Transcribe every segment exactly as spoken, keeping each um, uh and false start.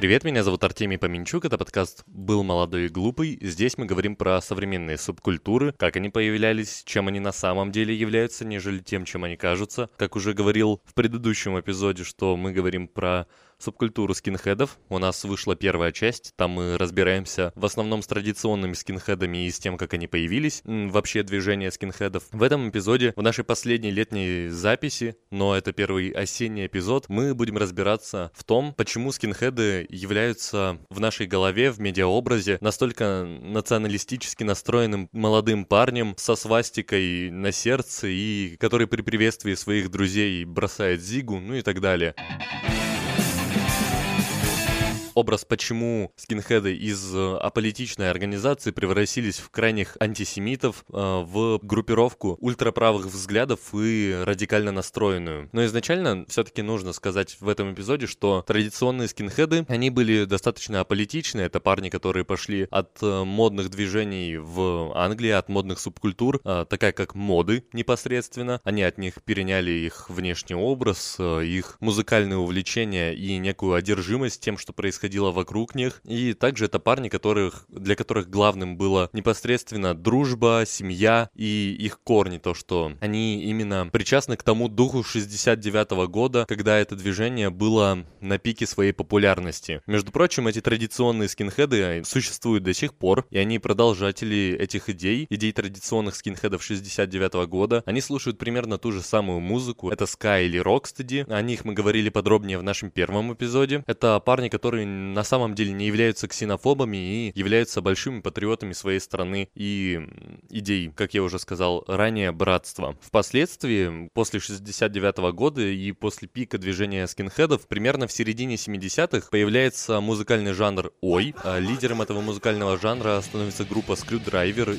Привет, меня зовут Артемий Поменчук, это подкаст «Был молодой и глупый». Здесь мы говорим про современные субкультуры, как они появлялись, чем они на самом деле являются, нежели тем, чем они кажутся. Как уже говорил в предыдущем эпизоде, что мы говорим про субкультуру скинхедов. У нас вышла первая часть, там мы разбираемся в основном с традиционными скинхедами и с тем, как они появились, вообще движение скинхедов. В этом эпизоде, в нашей последней летней записи, но это первый осенний эпизод, мы будем разбираться в том, почему скинхеды являются в нашей голове, в медиаобразе, настолько националистически настроенным молодым парнем со свастикой на сердце и который при приветствии своих друзей бросает зигу, ну и так далее. Образ, почему скинхеды из аполитичной организации превратились в крайних антисемитов, в группировку ультраправых взглядов и радикально настроенную. Но изначально все-таки нужно сказать в этом эпизоде, что традиционные скинхеды, они были достаточно аполитичны. Это парни, которые пошли от модных движений в Англии, от модных субкультур, такая как моды непосредственно. Они от них переняли их внешний образ, их музыкальные увлечения и некую одержимость тем, что происходит ходила вокруг них, и также это парни, которых, для которых главным было непосредственно дружба, семья и их корни, то, что они именно причастны к тому духу шестьдесят девятого года, когда это движение было на пике своей популярности. Между прочим, эти традиционные скинхеды существуют до сих пор, и они продолжатели этих идей, идей традиционных скинхедов шестьдесят девятого года. Они слушают примерно ту же самую музыку, это ска или рокстеди, о них мы говорили подробнее в нашем первом эпизоде. Это парни, которые на самом деле не являются ксенофобами и являются большими патриотами своей страны и идей, как я уже сказал ранее, братства. Впоследствии, после шестьдесят девятого года и после пика движения скинхедов, примерно в середине семидесятых появляется музыкальный жанр «Ой». Лидером этого музыкального жанра становится группа «Скрюдрайвер».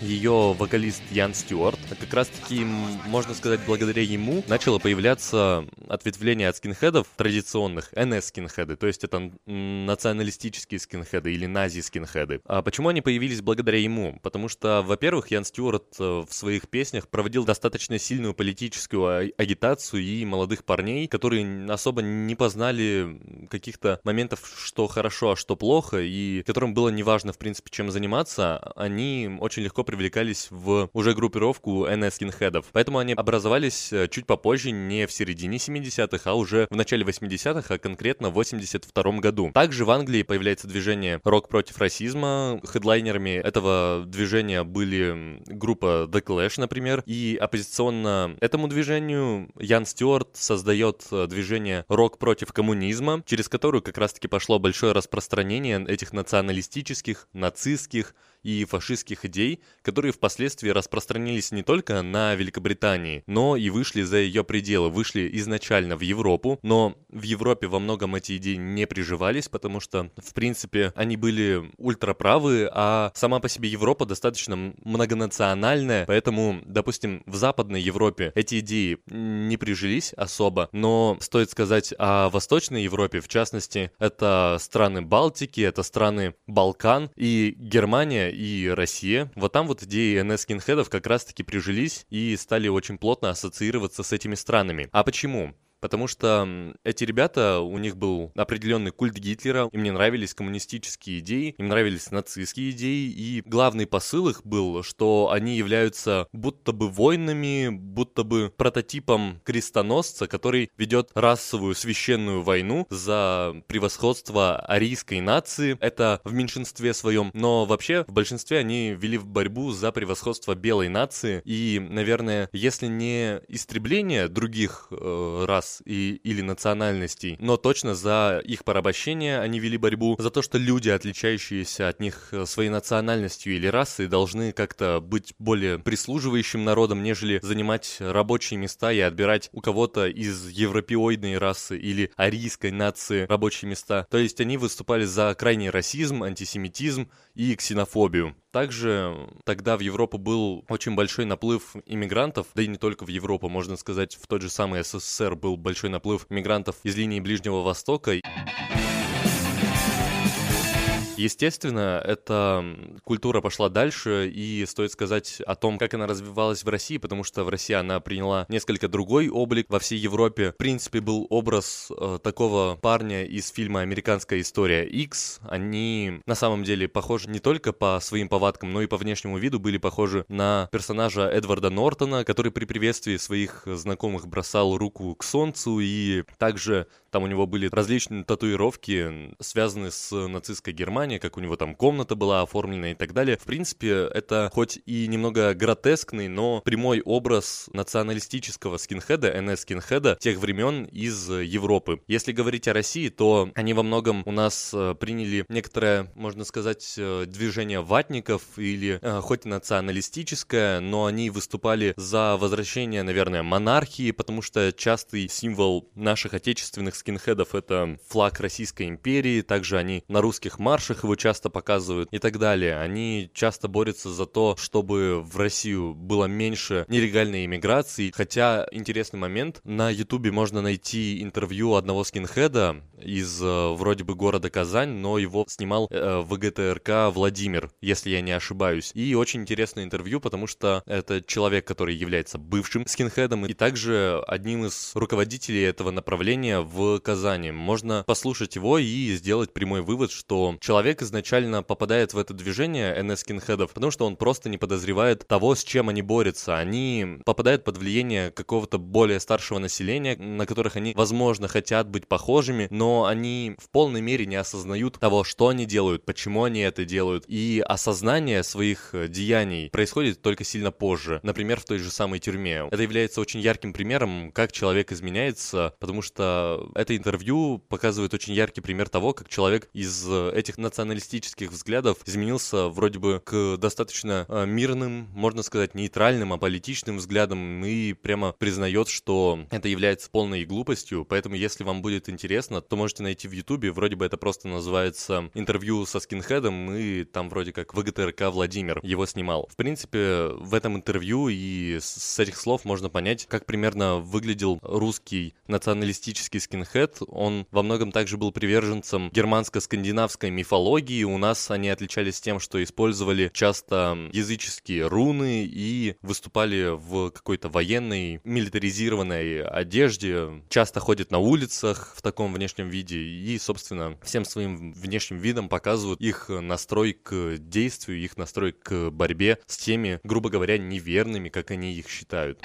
Ее вокалист Ян Стюарт, как раз таки, можно сказать, благодаря ему начало появляться ответвление от скинхедов традиционных, эн эс-скинхеды, то есть это националистические скинхеды или нази-скинхеды. А почему они появились благодаря ему? Потому что, во-первых, Ян Стюарт в своих песнях проводил достаточно сильную политическую агитацию и молодых парней, которые особо не познали каких-то моментов, что хорошо, а что плохо, и которым было неважно, в принципе, чем заниматься, они очень легко легко привлекались в уже группировку эн эс-скинхедов. Поэтому они образовались чуть попозже, не в середине семидесятых, а уже в начале восьмидесятых, а конкретно в восемьдесят втором году. Также в Англии появляется движение «Рок против расизма». Хедлайнерами этого движения были группа The Clash, например, и оппозиционно этому движению Ян Стюарт создает движение «Рок против коммунизма», через которую как раз-таки пошло большое распространение этих националистических, нацистских и фашистских идей, которые впоследствии распространились не только на Великобритании, но и вышли за ее пределы, вышли изначально в Европу, но в Европе во многом эти идеи не приживались, потому что, в принципе, они были ультраправы, а сама по себе Европа достаточно многонациональная, поэтому, допустим, в Западной Европе эти идеи не прижились особо, но стоит сказать о Восточной Европе, в частности, это страны Балтики, это страны Балкан и Германия, и Россия. Вот там вот идеи эн эс-скинхедов как раз-таки прижились и стали очень плотно ассоциироваться с этими странами. А почему? Потому что эти ребята, у них был определенный культ Гитлера, им не нравились коммунистические идеи, им нравились нацистские идеи, и главный посыл их был, что они являются будто бы воинами, будто бы прототипом крестоносца, который ведет расовую священную войну за превосходство арийской нации, это в меньшинстве своем, но вообще в большинстве они вели в борьбу за превосходство белой нации, и, наверное, если не истребление других э, рас, И, или национальностей, но точно за их порабощение они вели борьбу, за то, что люди, отличающиеся от них своей национальностью или расой, должны как-то быть более прислуживающим народом, нежели занимать рабочие места и отбирать у кого-то из европеоидной расы или арийской нации рабочие места. То есть они выступали за крайний расизм, антисемитизм и ксенофобию. Также тогда в Европу был очень большой наплыв иммигрантов, да и не только в Европу, можно сказать, в тот же самый эс эс эс эр был большой наплыв иммигрантов из линии Ближнего Востока. Естественно, эта культура пошла дальше, и стоит сказать о том, как она развивалась в России, потому что в России она приняла несколько другой облик. Во всей Европе, в принципе, был образ э, такого парня из фильма «Американская история Икс». Они на самом деле похожи не только по своим повадкам, но и по внешнему виду были похожи на персонажа Эдварда Нортона, который при приветствии своих знакомых бросал руку к солнцу, и также там у него были различные татуировки, связанные с нацистской Германией, как у него там комната была оформлена и так далее. В принципе, это хоть и немного гротескный, но прямой образ националистического скинхеда, эн эс-скинхеда тех времен из Европы. Если говорить о России, то они во многом у нас приняли некоторое, можно сказать, движение ватников, или э, хоть националистическое, но они выступали за возвращение, наверное, монархии, потому что частый символ наших отечественных скинхедов — это флаг Российской империи, также они на русских маршах его часто показывают и так далее. Они часто борются за то, чтобы в Россию было меньше нелегальной иммиграции, хотя интересный момент, на Ютубе можно найти интервью одного скинхеда из э, вроде бы города Казань, но его снимал э, вэ гэ тэ эр ка Владимир, если я не ошибаюсь. И очень интересное интервью, потому что это человек, который является бывшим скинхедом и также одним из руководителей этого направления в Казани. Можно послушать его и сделать прямой вывод, что человек изначально попадает в это движение эн эс-скинхедов, потому что он просто не подозревает того, с чем они борются. Они попадают под влияние какого-то более старшего населения, на которых они, возможно, хотят быть похожими, но они в полной мере не осознают того, что они делают, почему они это делают, и осознание своих деяний происходит только сильно позже, например, в той же самой тюрьме. Это является очень ярким примером, как человек изменяется, потому что это интервью показывает очень яркий пример того, как человек из этих националистических взглядов изменился вроде бы к достаточно мирным, можно сказать, нейтральным, аполитичным взглядам, и прямо признает, что это является полной глупостью. Поэтому, если вам будет интересно, то можете найти в Ютубе, вроде бы это просто называется «Интервью со скинхедом», и там вроде как вэ гэ тэ эр ка Владимир его снимал. В принципе, в этом интервью и с этих слов можно понять, как примерно выглядел русский националистический скинхед. Он во многом также был приверженцем германско-скандинавской мифологии. У нас они отличались тем, что использовали часто языческие руны и выступали в какой-то военной, милитаризированной одежде. Часто ходят на улицах в таком внешнем виде и, собственно, всем своим внешним видом показывают их настрой к действию, их настрой к борьбе с теми, грубо говоря, неверными, как они их считают.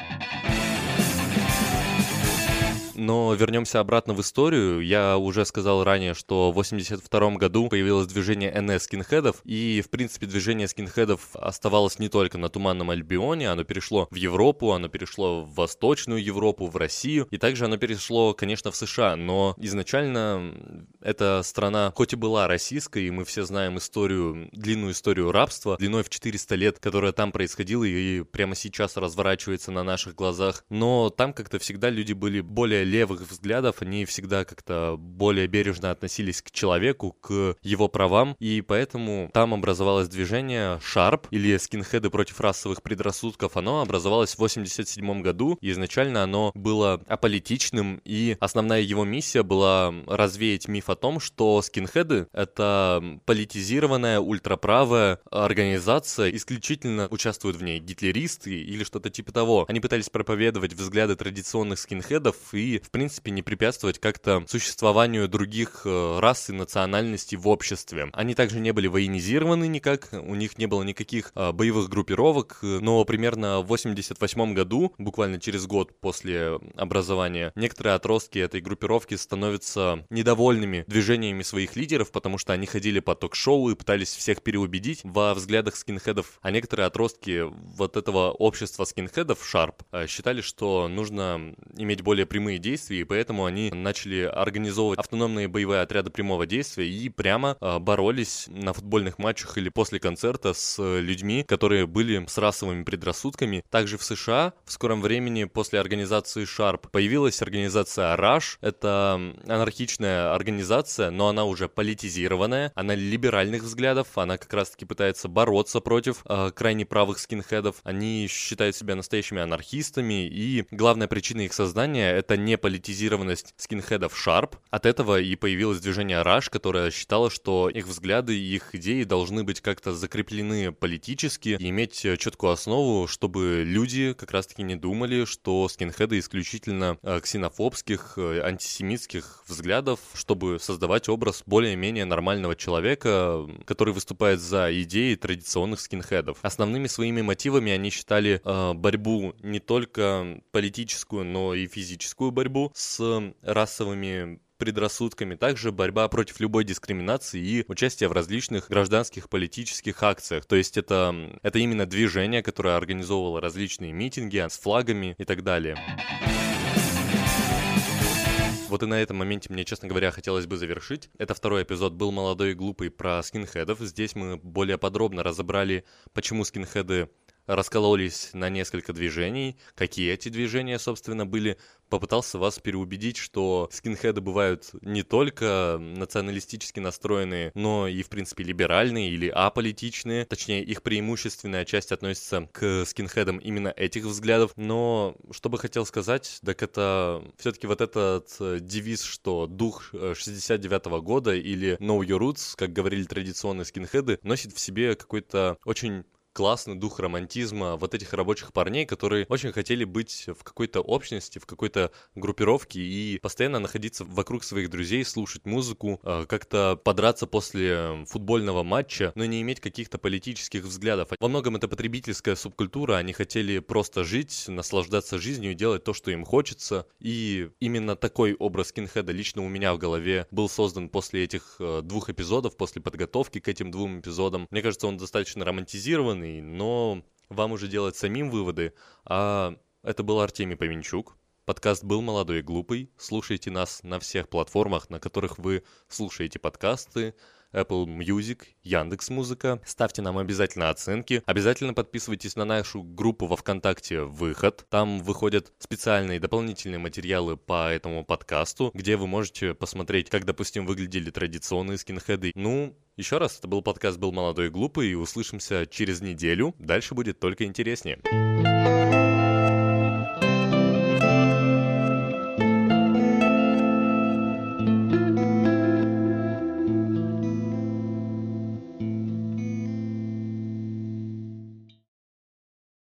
Но вернемся обратно в историю. Я уже сказал ранее, что в восемьдесят втором году появилось движение эн эс-скинхедов, и, в принципе, движение скинхедов оставалось не только на Туманном Альбионе, оно перешло в Европу, оно перешло в Восточную Европу, в Россию, и также оно перешло, конечно, в США, но изначально эта страна хоть и была российской, и мы все знаем историю, длинную историю рабства, длиной в четыреста лет, которая там происходила и прямо сейчас разворачивается на наших глазах, но там как-то всегда люди были более левых взглядов, они всегда как-то более бережно относились к человеку, к его правам, и поэтому там образовалось движение ШАРП, или скинхеды против расовых предрассудков. Оно образовалось в восемьдесят седьмом году, и изначально оно было аполитичным, и основная его миссия была развеять миф о том, что скинхеды — это политизированная ультраправая организация, исключительно участвуют в ней гитлеристы или что-то типа того. Они пытались проповедовать взгляды традиционных скинхедов и И, в принципе, не препятствовать как-то существованию других рас и национальностей в обществе. Они также не были военизированы никак, у них не было никаких боевых группировок, но примерно в восемьдесят восьмом году, буквально через год после образования, некоторые отростки этой группировки становятся недовольными движениями своих лидеров, потому что они ходили по ток-шоу и пытались всех переубедить во взглядах скинхедов, а некоторые отростки вот этого общества скинхедов, ШАРП, считали, что нужно иметь более прямые действия, и поэтому они начали организовывать автономные боевые отряды прямого действия и прямо э, боролись на футбольных матчах или после концерта с людьми, которые были с расовыми предрассудками. Также в США в скором времени после организации ШАРП появилась организация RASH. Это анархичная организация, но она уже политизированная, она либеральных взглядов, она как раз-таки пытается бороться против э, крайне правых скинхедов. Они считают себя настоящими анархистами, и главная причина их создания — это не неполитизированность скинхедов ШАРП. От этого и появилось движение RASH, которое считало, что их взгляды и их идеи должны быть как-то закреплены политически и иметь четкую основу, чтобы люди как раз-таки не думали, что скинхеды исключительно ксенофобских, антисемитских взглядов, чтобы создавать образ более-менее нормального человека, который выступает за идеи традиционных скинхедов. Основными своими мотивами они считали э, борьбу не только политическую, но и физическую борьбу с расовыми предрассудками, также борьба против любой дискриминации и участие в различных гражданских политических акциях. То есть это, это именно движение, которое организовывало различные митинги с флагами и так далее. Вот и на этом моменте мне, честно говоря, хотелось бы завершить. Это второй эпизод «Был молодой и глупый» про скинхедов. Здесь мы более подробно разобрали, почему скинхеды раскололись на несколько движений, какие эти движения, собственно, были. Попытался вас переубедить, что скинхеды бывают не только националистически настроенные, но и, в принципе, либеральные или аполитичные. Точнее, их преимущественная часть относится к скинхедам именно этих взглядов. Но что бы хотел сказать, так это все-таки вот этот девиз, что дух шестьдесят девятого года или Know Your Roots, как говорили традиционные скинхеды, носит в себе какой-то очень классный дух романтизма вот этих рабочих парней, которые очень хотели быть в какой-то общности, в какой-то группировке и постоянно находиться вокруг своих друзей, слушать музыку, как-то подраться после футбольного матча, но не иметь каких-то политических взглядов. Во многом это потребительская субкультура, они хотели просто жить, наслаждаться жизнью и делать то, что им хочется. И именно такой образ скинхеда лично у меня в голове был создан после этих двух эпизодов, после подготовки к этим двум эпизодам. Мне кажется, он достаточно романтизированный, но вам уже делать самим выводы. А это был Артемий Поменчук. Подкаст «Был молодой и глупый». Слушайте нас на всех платформах, на которых вы слушаете подкасты. Apple Music, Яндекс.Музыка. Ставьте нам обязательно оценки. Обязательно подписывайтесь на нашу группу во ВКонтакте «Выход». Там выходят специальные дополнительные материалы по этому подкасту, где вы можете посмотреть, как, допустим, выглядели традиционные скинхеды. Ну, еще раз, это был подкаст «Был молодой и глупый», и услышимся через неделю. Дальше будет только интереснее.